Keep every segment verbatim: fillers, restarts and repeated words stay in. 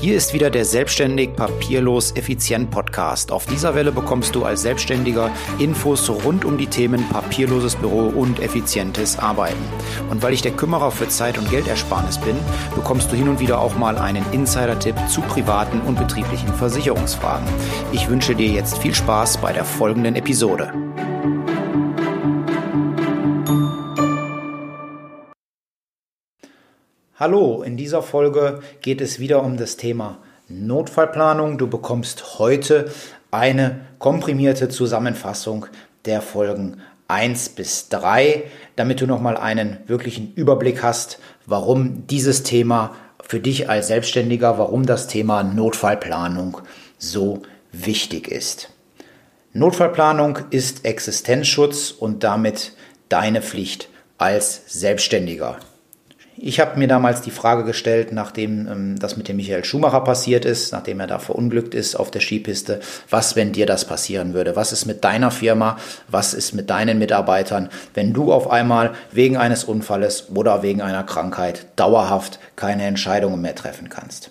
Hier ist wieder der Selbstständig, Papierlos, Effizient Podcast. Auf dieser Welle bekommst du als Selbstständiger Infos rund um die Themen papierloses Büro und effizientes Arbeiten. Und weil ich der Kümmerer für Zeit- und Geldersparnis bin, bekommst du hin und wieder auch mal einen Insider-Tipp zu privaten und betrieblichen Versicherungsfragen. Ich wünsche dir jetzt viel Spaß bei der folgenden Episode. Hallo, in dieser Folge geht es wieder um das Thema Notfallplanung. Du bekommst heute eine komprimierte Zusammenfassung der Folgen eins bis drei, damit du nochmal einen wirklichen Überblick hast, warum dieses Thema für dich als Selbstständiger, warum das Thema Notfallplanung so wichtig ist. Notfallplanung ist Existenzschutz und damit deine Pflicht als Selbstständiger. Ich habe mir damals die Frage gestellt, nachdem ähm, das mit dem Michael Schumacher passiert ist, nachdem er da verunglückt ist auf der Skipiste, was, wenn dir das passieren würde? Was ist mit deiner Firma? Was ist mit deinen Mitarbeitern, wenn du auf einmal wegen eines Unfalles oder wegen einer Krankheit dauerhaft keine Entscheidungen mehr treffen kannst?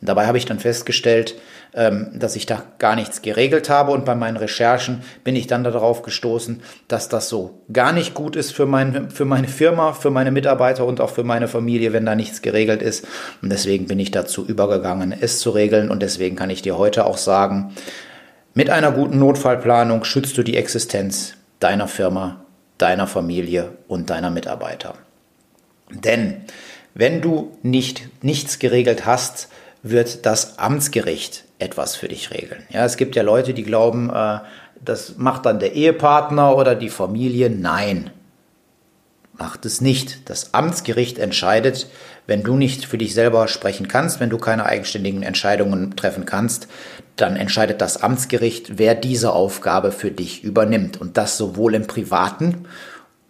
Und dabei habe ich dann festgestellt, ähm, dass ich da gar nichts geregelt habe, und bei meinen Recherchen bin ich dann darauf gestoßen, dass das so gar nicht gut ist für, mein, für meine Firma, für meine Mitarbeiter und auch für meine Familie, wenn da nichts geregelt ist. Und deswegen bin ich dazu übergegangen, es zu regeln, und deswegen kann ich dir heute auch sagen, mit einer guten Notfallplanung schützt du die Existenz deiner Firma, deiner Familie und deiner Mitarbeiter. Denn wenn du nicht nichts geregelt hast, wird das Amtsgericht etwas für dich regeln. Ja, es gibt ja Leute, die glauben, äh, das macht dann der Ehepartner oder die Familie. Nein, macht es nicht. Das Amtsgericht entscheidet, wenn du nicht für dich selber sprechen kannst, wenn du keine eigenständigen Entscheidungen treffen kannst, dann entscheidet das Amtsgericht, wer diese Aufgabe für dich übernimmt. Und das sowohl im privaten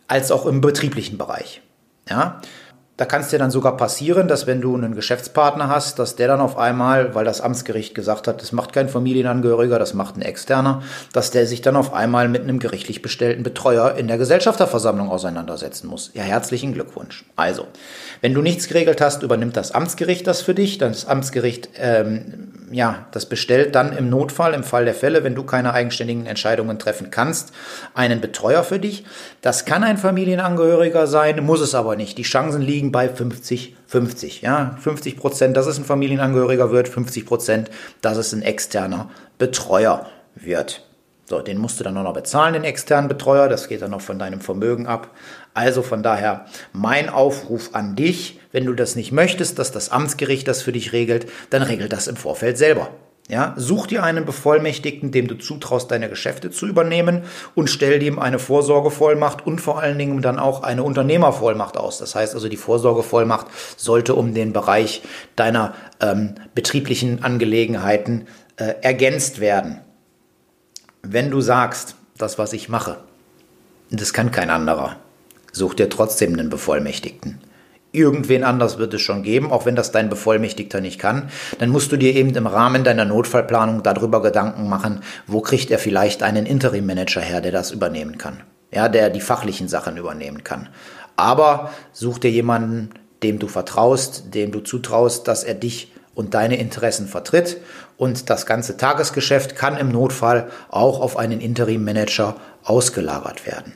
als auch im betrieblichen Bereich. Ja, da kann es dir dann sogar passieren, dass wenn du einen Geschäftspartner hast, dass der dann auf einmal, weil das Amtsgericht gesagt hat, das macht kein Familienangehöriger, das macht ein Externer, dass der sich dann auf einmal mit einem gerichtlich bestellten Betreuer in der Gesellschafterversammlung auseinandersetzen muss. Ja, herzlichen Glückwunsch. Also, wenn du nichts geregelt hast, übernimmt das Amtsgericht das für dich. Das Amtsgericht, ähm, ja, das bestellt dann im Notfall, im Fall der Fälle, wenn du keine eigenständigen Entscheidungen treffen kannst, einen Betreuer für dich. Das kann ein Familienangehöriger sein, muss es aber nicht. Die Chancen liegen bei fünfzig fünfzig. Ja? fünfzig Prozent, dass es ein Familienangehöriger wird, fünfzig Prozent, dass es ein externer Betreuer wird. So, den musst du dann auch noch bezahlen, den externen Betreuer. Das geht dann noch von deinem Vermögen ab. Also von daher mein Aufruf an dich, wenn du das nicht möchtest, dass das Amtsgericht das für dich regelt, dann regelt das im Vorfeld selber. Ja, such dir einen Bevollmächtigten, dem du zutraust, deine Geschäfte zu übernehmen, und stell ihm eine Vorsorgevollmacht und vor allen Dingen dann auch eine Unternehmervollmacht aus. Das heißt also, die Vorsorgevollmacht sollte um den Bereich deiner ähm, betrieblichen Angelegenheiten äh, ergänzt werden. Wenn du sagst, das, was ich mache, das kann kein anderer, such dir trotzdem einen Bevollmächtigten. Irgendwen anders wird es schon geben, auch wenn das dein Bevollmächtigter nicht kann. Dann musst du dir eben im Rahmen deiner Notfallplanung darüber Gedanken machen, wo kriegt er vielleicht einen Interim-Manager her, der das übernehmen kann. Ja, der die fachlichen Sachen übernehmen kann. Aber such dir jemanden, dem du vertraust, dem du zutraust, dass er dich und deine Interessen vertritt. Und das ganze Tagesgeschäft kann im Notfall auch auf einen Interim-Manager ausgelagert werden.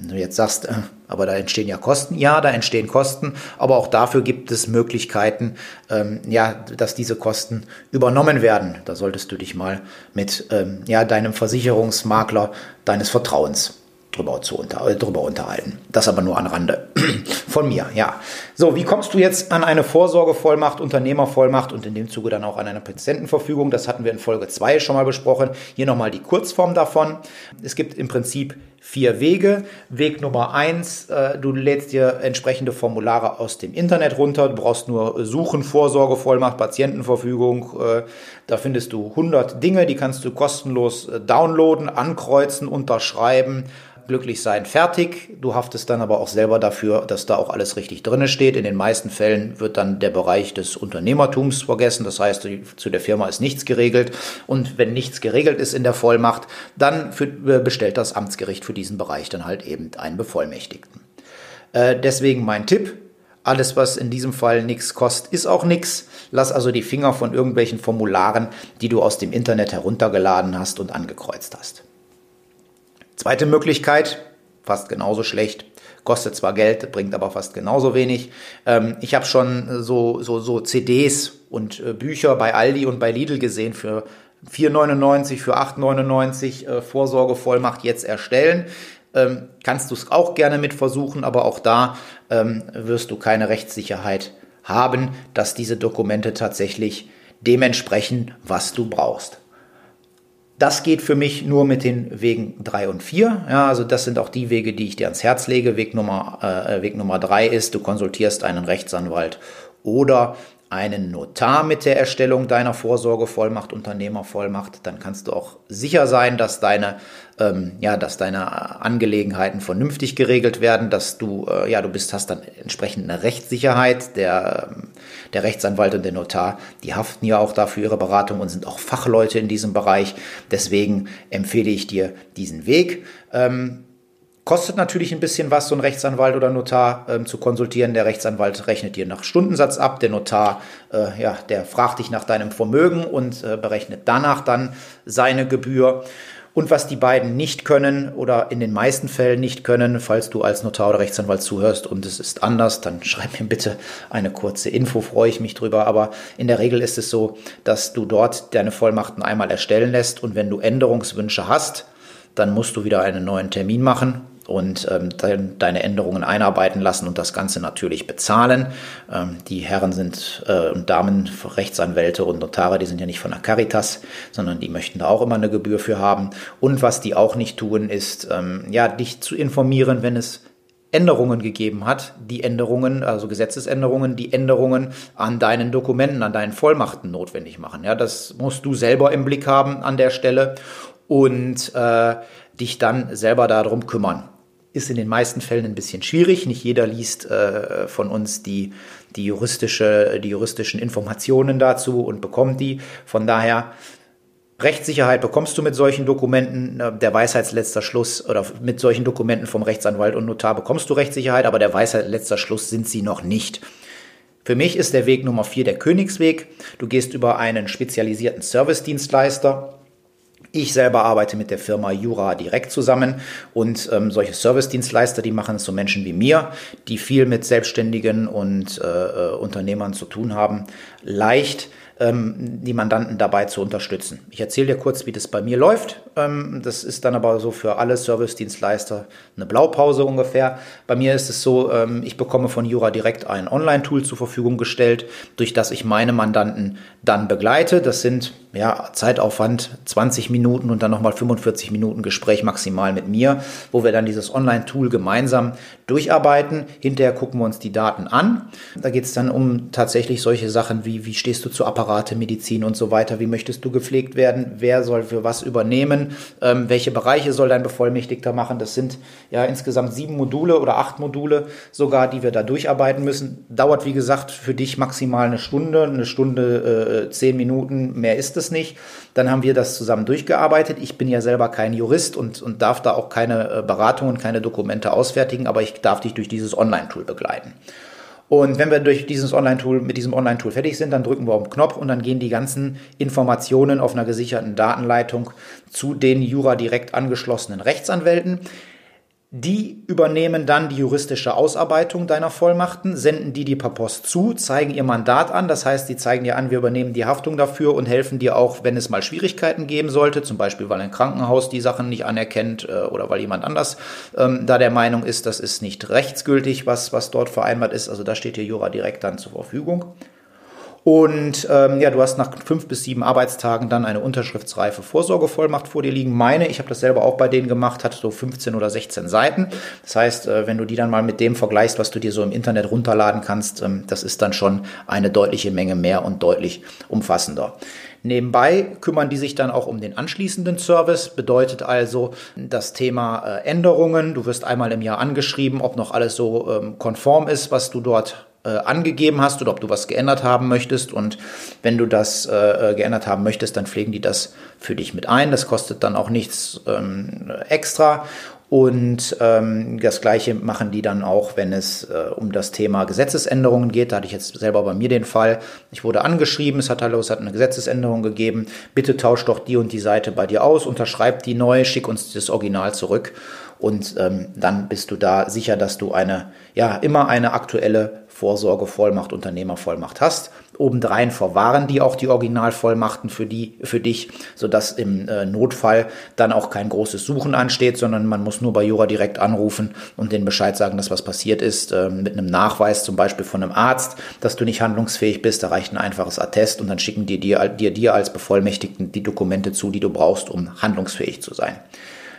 Du jetzt sagst, aber da entstehen ja Kosten. Ja, da entstehen Kosten, aber auch dafür gibt es Möglichkeiten, ähm, ja, dass diese Kosten übernommen werden. Da solltest du dich mal mit ähm, ja, deinem Versicherungsmakler deines Vertrauens drüber, zu unter, drüber unterhalten. Das aber nur am Rande von mir. Ja. So, wie kommst du jetzt an eine Vorsorgevollmacht, Unternehmervollmacht und in dem Zuge dann auch an eine Patientenverfügung? Das hatten wir in Folge zwei schon mal besprochen. Hier nochmal die Kurzform davon. Es gibt im Prinzip vier Wege. Weg Nummer eins, äh, du lädst dir entsprechende Formulare aus dem Internet runter. Du brauchst nur suchen, Vorsorgevollmacht, Patientenverfügung. Äh, da findest du hundert Dinge, die kannst du kostenlos äh, downloaden, ankreuzen, unterschreiben, glücklich sein, fertig. Du haftest dann aber auch selber dafür, dass da auch alles richtig drin steht. In den meisten Fällen wird dann der Bereich des Unternehmertums vergessen. Das heißt, die, zu der Firma ist nichts geregelt. Und wenn nichts geregelt ist in der Vollmacht, dann für, äh, bestellt das Amtsgericht für diesen Bereich dann halt eben einen Bevollmächtigten. Äh, deswegen mein Tipp, Alles, was in diesem Fall nichts kostet, ist auch nichts. Lass also die Finger von irgendwelchen Formularen, die du aus dem Internet heruntergeladen hast und angekreuzt hast. Zweite Möglichkeit, fast genauso schlecht. Kostet zwar Geld, bringt aber fast genauso wenig. Ähm, ich habe schon so, so, so C Ds und äh, Bücher bei Aldi und bei Lidl gesehen für vier neunundneunzig, für acht neunundneunzig, äh, Vorsorgevollmacht jetzt erstellen. Ähm, kannst du es auch gerne mit versuchen, aber auch da ähm, wirst du keine Rechtssicherheit haben, dass diese Dokumente tatsächlich dem entsprechen, was du brauchst. Das geht für mich nur mit den Wegen drei und vier. Ja, also das sind auch die Wege, die ich dir ans Herz lege. Weg Nummer, äh, Weg Nummer drei ist, du konsultierst einen Rechtsanwalt oder einen Notar mit der Erstellung deiner Vorsorgevollmacht, Unternehmervollmacht. Dann kannst du auch sicher sein, dass deine, ähm, ja, dass deine Angelegenheiten vernünftig geregelt werden, dass du, äh, ja, du bist, hast dann entsprechend eine Rechtssicherheit. Der, ähm, der Rechtsanwalt und der Notar, die haften ja auch dafür ihre Beratung und sind auch Fachleute in diesem Bereich. Deswegen empfehle ich dir diesen Weg. Ähm, Kostet natürlich ein bisschen was, so einen Rechtsanwalt oder Notar ähm, zu konsultieren. Der Rechtsanwalt rechnet dir nach Stundensatz ab. Der Notar, äh, ja, der fragt dich nach deinem Vermögen und äh, berechnet danach dann seine Gebühr. Und was die beiden nicht können oder in den meisten Fällen nicht können, falls du als Notar oder Rechtsanwalt zuhörst und es ist anders, dann schreib mir bitte eine kurze Info, freue ich mich drüber. Aber in der Regel ist es so, dass du dort deine Vollmachten einmal erstellen lässt und wenn du Änderungswünsche hast, dann musst du wieder einen neuen Termin machen und ähm, deine Änderungen einarbeiten lassen und das Ganze natürlich bezahlen. Ähm, die Herren sind äh, und Damen, Rechtsanwälte und Notare, die sind ja nicht von der Caritas, sondern die möchten da auch immer eine Gebühr für haben. Und was die auch nicht tun, ist, ähm, ja, dich zu informieren, wenn es Änderungen gegeben hat, die Änderungen, also Gesetzesänderungen, die Änderungen an deinen Dokumenten, an deinen Vollmachten notwendig machen. Ja, das musst du selber im Blick haben an der Stelle und äh, dich dann selber darum kümmern. Ist in den meisten Fällen ein bisschen schwierig. Nicht jeder liest äh, von uns die, die, juristische, die juristischen Informationen dazu und bekommt die. Von daher, Rechtssicherheit bekommst du mit solchen Dokumenten. Der weisheitsletzter Schluss oder mit solchen Dokumenten vom Rechtsanwalt und Notar bekommst du Rechtssicherheit, aber der weisheitsletzter Schluss sind sie noch nicht. Für mich ist der Weg Nummer vier der Königsweg. Du gehst über einen spezialisierten Servicedienstleister. Ich selber arbeite mit der Firma Juradirekt zusammen und ähm, solche Servicedienstleister, die machen es so Menschen wie mir, die viel mit Selbstständigen und äh, Unternehmern zu tun haben, leicht ähm, die Mandanten dabei zu unterstützen. Ich erzähle dir kurz, wie das bei mir läuft. Ähm, das ist dann aber so für alle Servicedienstleister eine Blaupause ungefähr. Bei mir ist es so, ähm, ich bekomme von Juradirekt ein Online-Tool zur Verfügung gestellt, durch das ich meine Mandanten dann begleite. Das sind ja, Zeitaufwand zwanzig Minuten und dann nochmal fünfundvierzig Minuten Gespräch maximal mit mir, wo wir dann dieses Online-Tool gemeinsam durcharbeiten. Hinterher gucken wir uns die Daten an. Da geht es dann um tatsächlich solche Sachen wie, wie stehst du zu Apparate, Medizin und so weiter, wie möchtest du gepflegt werden, wer soll für was übernehmen, ähm, welche Bereiche soll dein Bevollmächtigter machen. Das sind ja insgesamt sieben Module oder acht Module sogar, die wir da durcharbeiten müssen. Dauert, wie gesagt, für dich maximal eine Stunde, eine Stunde, äh, zehn Minuten, mehr ist es nicht. Dann haben wir das zusammen durchgearbeitet. Ich bin ja selber kein Jurist und, und darf da auch keine Beratung und keine Dokumente ausfertigen, aber ich darf dich durch dieses Online-Tool begleiten. Und wenn wir durch dieses Online-Tool, mit diesem Online-Tool fertig sind, dann drücken wir auf den Knopf und dann gehen die ganzen Informationen auf einer gesicherten Datenleitung zu den Juradirekt angeschlossenen Rechtsanwälten. Die übernehmen dann die juristische Ausarbeitung deiner Vollmachten, senden die dir per Post zu, zeigen ihr Mandat an. Das heißt, die zeigen dir an, wir übernehmen die Haftung dafür und helfen dir auch, wenn es mal Schwierigkeiten geben sollte, zum Beispiel, weil ein Krankenhaus die Sachen nicht anerkennt oder weil jemand anders ähm, da der Meinung ist, das ist nicht rechtsgültig, was, was dort vereinbart ist. Also da steht dir Juradirekt dann zur Verfügung. Und ähm, ja, du hast nach fünf bis sieben Arbeitstagen dann eine unterschriftsreife Vorsorgevollmacht vor dir liegen. Meine, ich habe das selber auch bei denen gemacht, hat so fünfzehn oder sechzehn Seiten. Das heißt, äh, wenn du die dann mal mit dem vergleichst, was du dir so im Internet runterladen kannst, ähm, das ist dann schon eine deutliche Menge mehr und deutlich umfassender. Nebenbei kümmern die sich dann auch um den anschließenden Service, bedeutet also das Thema Änderungen. Du wirst einmal im Jahr angeschrieben, ob noch alles so ähm, konform ist, was du dort äh, angegeben hast oder ob du was geändert haben möchtest. Und wenn du das äh, geändert haben möchtest, dann pflegen die das für dich mit ein. Das kostet dann auch nichts ähm, extra. Und ähm, das Gleiche machen die dann auch, wenn es äh, um das Thema Gesetzesänderungen geht. Da hatte ich jetzt selber bei mir den Fall. Ich wurde angeschrieben, es hat, hallo, es hat eine Gesetzesänderung gegeben. Bitte tausch doch die und die Seite bei dir aus, unterschreib die neu, schick uns das Original zurück. Und ähm, dann bist du da sicher, dass du eine, ja, immer eine aktuelle Vorsorgevollmacht, Unternehmervollmacht hast. Obendrein verwahren die auch die Originalvollmachten für die, für dich, sodass im äh, Notfall dann auch kein großes Suchen ansteht, sondern man muss nur bei Juradirekt anrufen und denen Bescheid sagen, dass was passiert ist, äh, mit einem Nachweis zum Beispiel von einem Arzt, dass du nicht handlungsfähig bist. Da reicht ein einfaches Attest und dann schicken die dir, dir, dir als Bevollmächtigten die Dokumente zu, die du brauchst, um handlungsfähig zu sein.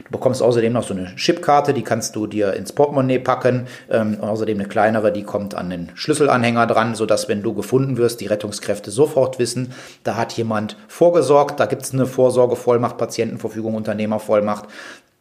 Du bekommst außerdem noch so eine Chipkarte, die kannst du dir ins Portemonnaie packen. Ähm, und außerdem eine kleinere, die kommt an den Schlüsselanhänger dran, sodass, wenn du gefunden wirst, die Rettungskräfte sofort wissen, da hat jemand vorgesorgt, da gibt es eine Vorsorgevollmacht, Patientenverfügung, Unternehmervollmacht.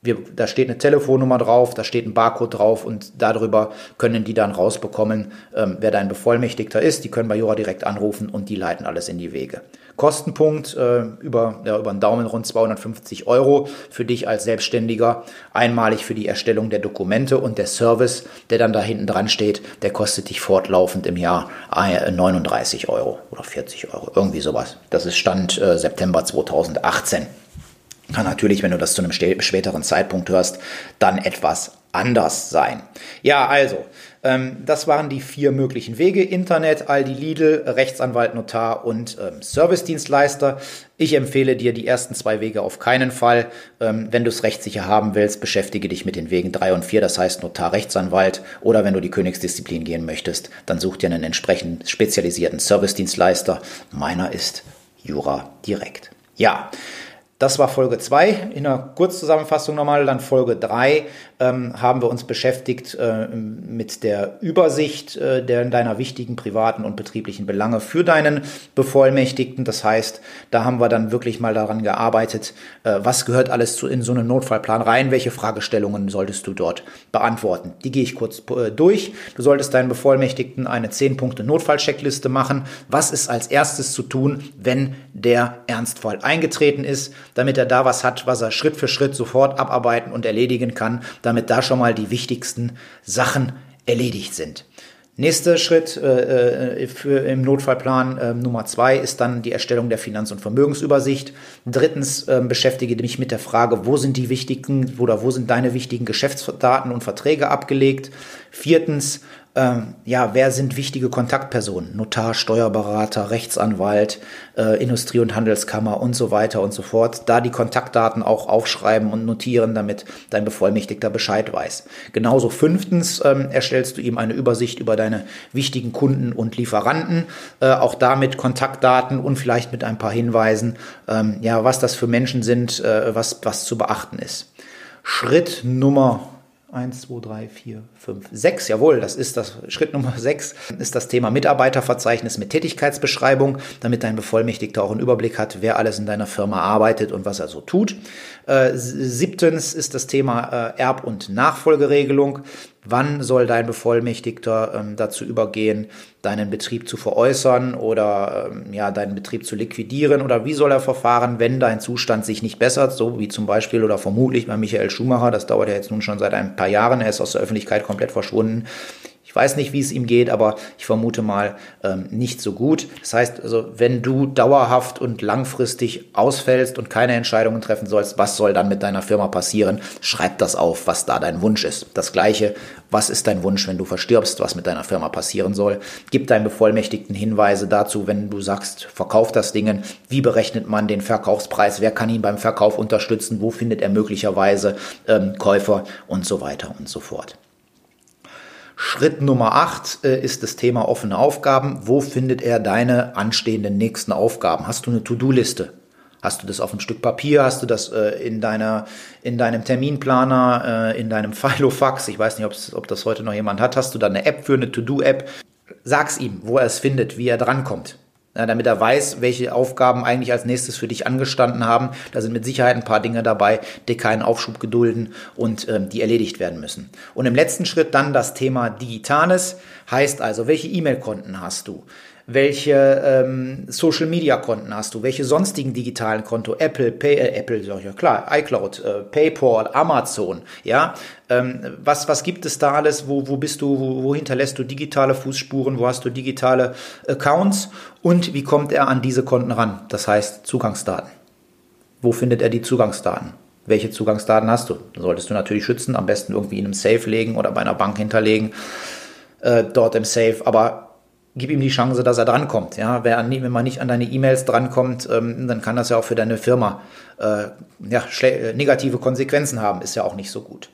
Wir, da steht eine Telefonnummer drauf, da steht ein Barcode drauf und darüber können die dann rausbekommen, ähm, wer dein Bevollmächtigter ist. Die können bei Juradirekt anrufen und die leiten alles in die Wege. Kostenpunkt äh, über, ja, über den Daumen rund zweihundertfünfzig Euro für dich als Selbstständiger, einmalig für die Erstellung der Dokumente, und der Service, der dann da hinten dran steht, der kostet dich fortlaufend im Jahr neununddreißig Euro oder vierzig Euro, irgendwie sowas. Das ist Stand äh, September zweitausendachtzehn. Kann natürlich, wenn du das zu einem späteren Zeitpunkt hörst, dann etwas anders sein. Ja, also, ähm, das waren die vier möglichen Wege: Internet, Aldi, Lidl, Rechtsanwalt, Notar und ähm, Servicedienstleister. Ich empfehle dir die ersten zwei Wege auf keinen Fall. Ähm, wenn du es rechtssicher haben willst, beschäftige dich mit den Wegen drei und vier, das heißt Notar, Rechtsanwalt, oder wenn du die Königsdisziplin gehen möchtest, dann such dir einen entsprechend spezialisierten Servicedienstleister. Meiner ist Juradirekt. Ja. Das war Folge zwei, in einer Kurzzusammenfassung nochmal. Dann Folge drei ähm, haben wir uns beschäftigt äh, mit der Übersicht äh, der, deiner wichtigen privaten und betrieblichen Belange für deinen Bevollmächtigten. Das heißt, da haben wir dann wirklich mal daran gearbeitet, äh, was gehört alles zu, in so einen Notfallplan rein, welche Fragestellungen solltest du dort beantworten. Die gehe ich kurz äh, durch. Du solltest deinen Bevollmächtigten eine zehn Punkte Notfallcheckliste machen. Was ist als erstes zu tun, wenn der Ernstfall eingetreten ist, damit er da was hat, was er Schritt für Schritt sofort abarbeiten und erledigen kann, damit da schon mal die wichtigsten Sachen erledigt sind. Nächster Schritt äh, für, im Notfallplan äh, Nummer zwei ist dann die Erstellung der Finanz- und Vermögensübersicht. Drittens äh, beschäftige dich mit der Frage, wo sind die wichtigen oder wo sind deine wichtigen Geschäftsdaten und Verträge abgelegt. Viertens, ja, wer sind wichtige Kontaktpersonen? Notar, Steuerberater, Rechtsanwalt, äh, Industrie- und Handelskammer und so weiter und so fort. Da die Kontaktdaten auch aufschreiben und notieren, damit dein Bevollmächtigter Bescheid weiß. Genauso fünftens ähm, erstellst du ihm eine Übersicht über deine wichtigen Kunden und Lieferanten. Äh, auch da mit Kontaktdaten und vielleicht mit ein paar Hinweisen, ähm, ja, was das für Menschen sind, äh, was, was zu beachten ist. Schritt Nummer eins, zwei, drei, vier, fünf, sechs, jawohl, das ist das Schritt Nummer sechs, ist das Thema Mitarbeiterverzeichnis mit Tätigkeitsbeschreibung, damit dein Bevollmächtigter auch einen Überblick hat, wer alles in deiner Firma arbeitet und was er so tut. Äh, siebtens ist das Thema äh, Erb- und Nachfolgeregelung. Wann soll dein Bevollmächtigter ähm, dazu übergehen, deinen Betrieb zu veräußern oder ähm, ja, deinen Betrieb zu liquidieren, oder wie soll er verfahren, wenn dein Zustand sich nicht bessert, so wie zum Beispiel oder vermutlich bei Michael Schumacher, das dauert ja jetzt nun schon seit ein paar Jahren, er ist aus der Öffentlichkeit komplett verschwunden. Ich weiß nicht, wie es ihm geht, aber ich vermute mal ähm, nicht so gut. Das heißt, also, wenn du dauerhaft und langfristig ausfällst und keine Entscheidungen treffen sollst, was soll dann mit deiner Firma passieren? Schreib das auf, was da dein Wunsch ist. Das Gleiche, was ist dein Wunsch, wenn du verstirbst, was mit deiner Firma passieren soll? Gib deinem Bevollmächtigten Hinweise dazu, wenn du sagst, verkauf das Ding, wie berechnet man den Verkaufspreis, wer kann ihn beim Verkauf unterstützen, wo findet er möglicherweise ähm, Käufer und so weiter und so fort. Schritt Nummer acht äh, ist das Thema offene Aufgaben. Wo findet er deine anstehenden nächsten Aufgaben? Hast du eine To-Do-Liste? Hast du das auf einem Stück Papier? Hast du das äh, in deiner, in deinem Terminplaner, äh, in deinem Filofax? Ich weiß nicht, ob das heute noch jemand hat. Hast du da eine App für, eine To-Do-App? Sag's ihm, wo er es findet, wie er drankommt. Ja, damit er weiß, welche Aufgaben eigentlich als nächstes für dich angestanden haben. Da sind mit Sicherheit ein paar Dinge dabei, die keinen Aufschub gedulden und ähm, die erledigt werden müssen. Und im letzten Schritt dann das Thema Digitales. Heißt also, welche E-Mail-Konten hast du? welche ähm, Social-Media-Konten hast du, welche sonstigen digitalen Konto, Apple, Pay, äh, Apple, ja klar, iCloud, äh, PayPal, Amazon, ja, ähm, was, was gibt es da alles, wo, wo bist du, wo, wo hinterlässt du digitale Fußspuren, wo hast du digitale Accounts und wie kommt er an diese Konten ran, das heißt Zugangsdaten, wo findet er die Zugangsdaten? Welche Zugangsdaten hast du? Solltest du natürlich schützen, am besten irgendwie in einem Safe legen oder bei einer Bank hinterlegen, äh, dort im Safe, aber gib ihm die Chance, dass er drankommt. Ja, wenn man nicht an deine E-Mails drankommt, ähm, dann kann das ja auch für deine Firma äh, ja, schle- negative Konsequenzen haben, ist ja auch nicht so gut.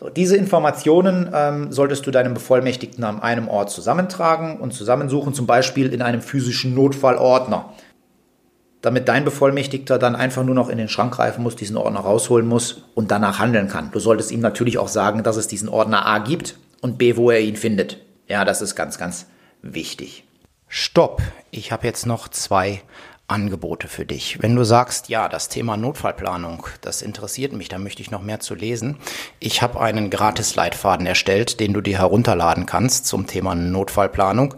So, diese Informationen ähm, solltest du deinem Bevollmächtigten an einem Ort zusammentragen und zusammensuchen, zum Beispiel in einem physischen Notfallordner, damit dein Bevollmächtigter dann einfach nur noch in den Schrank greifen muss, diesen Ordner rausholen muss und danach handeln kann. Du solltest ihm natürlich auch sagen, dass es diesen Ordner A gibt und B, wo er ihn findet. Ja, das ist ganz, ganz wichtig. Stopp, ich habe jetzt noch zwei Angebote für dich. Wenn du sagst, ja, das Thema Notfallplanung, das interessiert mich, da möchte ich noch mehr zu lesen. Ich habe einen Gratis-Leitfaden erstellt, den du dir herunterladen kannst zum Thema Notfallplanung.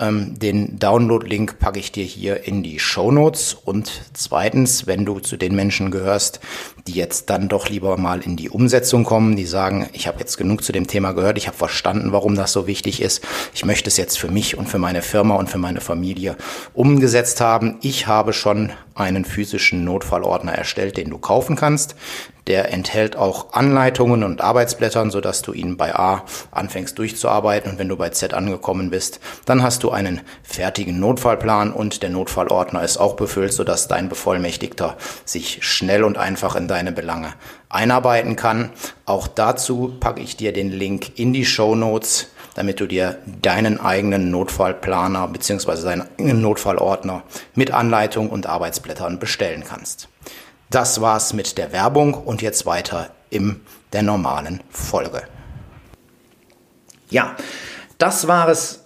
Ähm, den Download-Link packe ich dir hier in die Shownotes. Und zweitens, wenn du zu den Menschen gehörst, die jetzt dann doch lieber mal in die Umsetzung kommen, die sagen, ich habe jetzt genug zu dem Thema gehört, ich habe verstanden, warum das so wichtig ist, ich möchte es jetzt für mich und für meine Firma und für meine Familie umgesetzt haben. Ich habe schon einen physischen Notfallordner erstellt, den du kaufen kannst. Der enthält auch Anleitungen und Arbeitsblättern, sodass du ihn bei A anfängst durchzuarbeiten und wenn du bei Z angekommen bist, dann hast du einen fertigen Notfallplan und der Notfallordner ist auch befüllt, sodass dein Bevollmächtigter sich schnell und einfach in deine Belange einarbeiten kann. Auch dazu packe ich dir den Link in die Shownotes, damit du dir deinen eigenen Notfallplaner bzw. deinen Notfallordner mit Anleitung und Arbeitsblättern bestellen kannst. Das war's mit der Werbung und jetzt weiter in der normalen Folge. Ja, das war es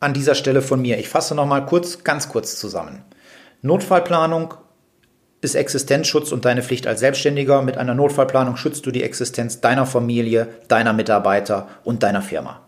an dieser Stelle von mir. Ich fasse nochmal kurz, ganz kurz zusammen. Notfallplanung ist Existenzschutz und deine Pflicht als Selbstständiger. Mit einer Notfallplanung schützt du die Existenz deiner Familie, deiner Mitarbeiter und deiner Firma.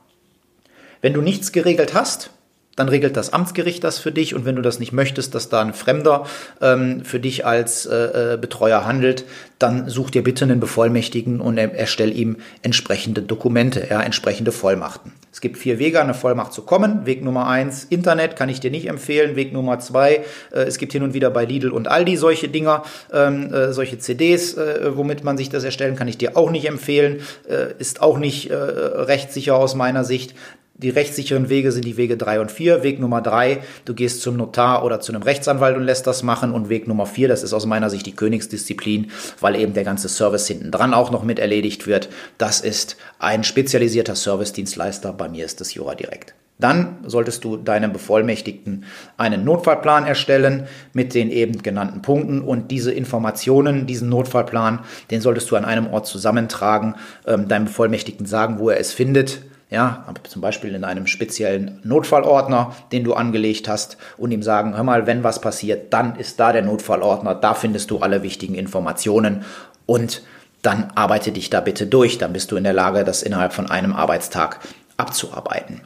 Wenn du nichts geregelt hast, dann regelt das Amtsgericht das für dich und wenn du das nicht möchtest, dass da ein Fremder ähm, für dich als äh, Betreuer handelt, dann such dir bitte einen Bevollmächtigten und erstell ihm entsprechende Dokumente, ja, entsprechende Vollmachten. Es gibt vier Wege, an eine Vollmacht zu kommen. Weg Nummer eins, Internet, kann ich dir nicht empfehlen. Weg Nummer zwei, äh, es gibt hin und wieder bei Lidl und Aldi solche Dinger, ähm, äh, solche C Ds, äh, womit man sich das erstellen kann, ich dir auch nicht empfehlen. Äh, ist auch nicht äh, rechtssicher aus meiner Sicht. Die rechtssicheren Wege sind die Wege drei und vier. Weg Nummer drei, du gehst zum Notar oder zu einem Rechtsanwalt und lässt das machen. Und Weg Nummer vier, das ist aus meiner Sicht die Königsdisziplin, weil eben der ganze Service hinten dran auch noch mit erledigt wird. Das ist ein spezialisierter Service-Dienstleister. Bei mir ist das Juradirekt. Dann solltest du deinem Bevollmächtigten einen Notfallplan erstellen mit den eben genannten Punkten und diese Informationen, diesen Notfallplan, den solltest du an einem Ort zusammentragen, deinem Bevollmächtigten sagen, wo er es findet. Ja, zum Beispiel in einem speziellen Notfallordner, den du angelegt hast und ihm sagen, hör mal, wenn was passiert, dann ist da der Notfallordner, da findest du alle wichtigen Informationen und dann arbeite dich da bitte durch, dann bist du in der Lage, das innerhalb von einem Arbeitstag abzuarbeiten.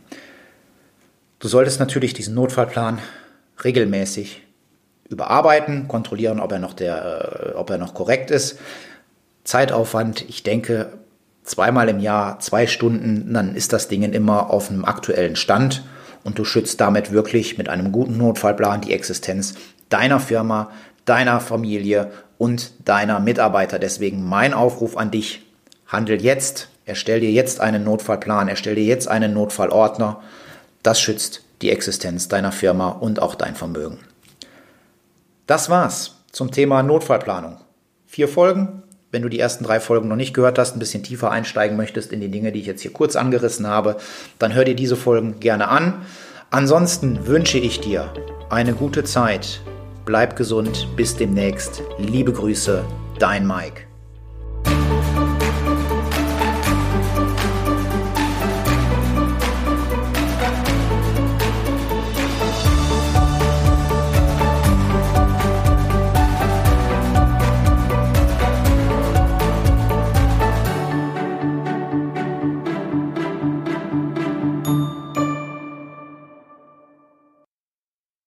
Du solltest natürlich diesen Notfallplan regelmäßig überarbeiten, kontrollieren, ob er noch der, äh, ob er noch korrekt ist. Zeitaufwand, ich denke, zweimal im Jahr, zwei Stunden, dann ist das Ding immer auf einem aktuellen Stand und du schützt damit wirklich mit einem guten Notfallplan die Existenz deiner Firma, deiner Familie und deiner Mitarbeiter. Deswegen mein Aufruf an dich, handel jetzt, erstell dir jetzt einen Notfallplan, erstell dir jetzt einen Notfallordner. Das schützt die Existenz deiner Firma und auch dein Vermögen. Das war's zum Thema Notfallplanung. Vier Folgen. Wenn du die ersten drei Folgen noch nicht gehört hast, ein bisschen tiefer einsteigen möchtest in die Dinge, die ich jetzt hier kurz angerissen habe, dann hör dir diese Folgen gerne an. Ansonsten wünsche ich dir eine gute Zeit. Bleib gesund. Bis demnächst. Liebe Grüße, dein Mike.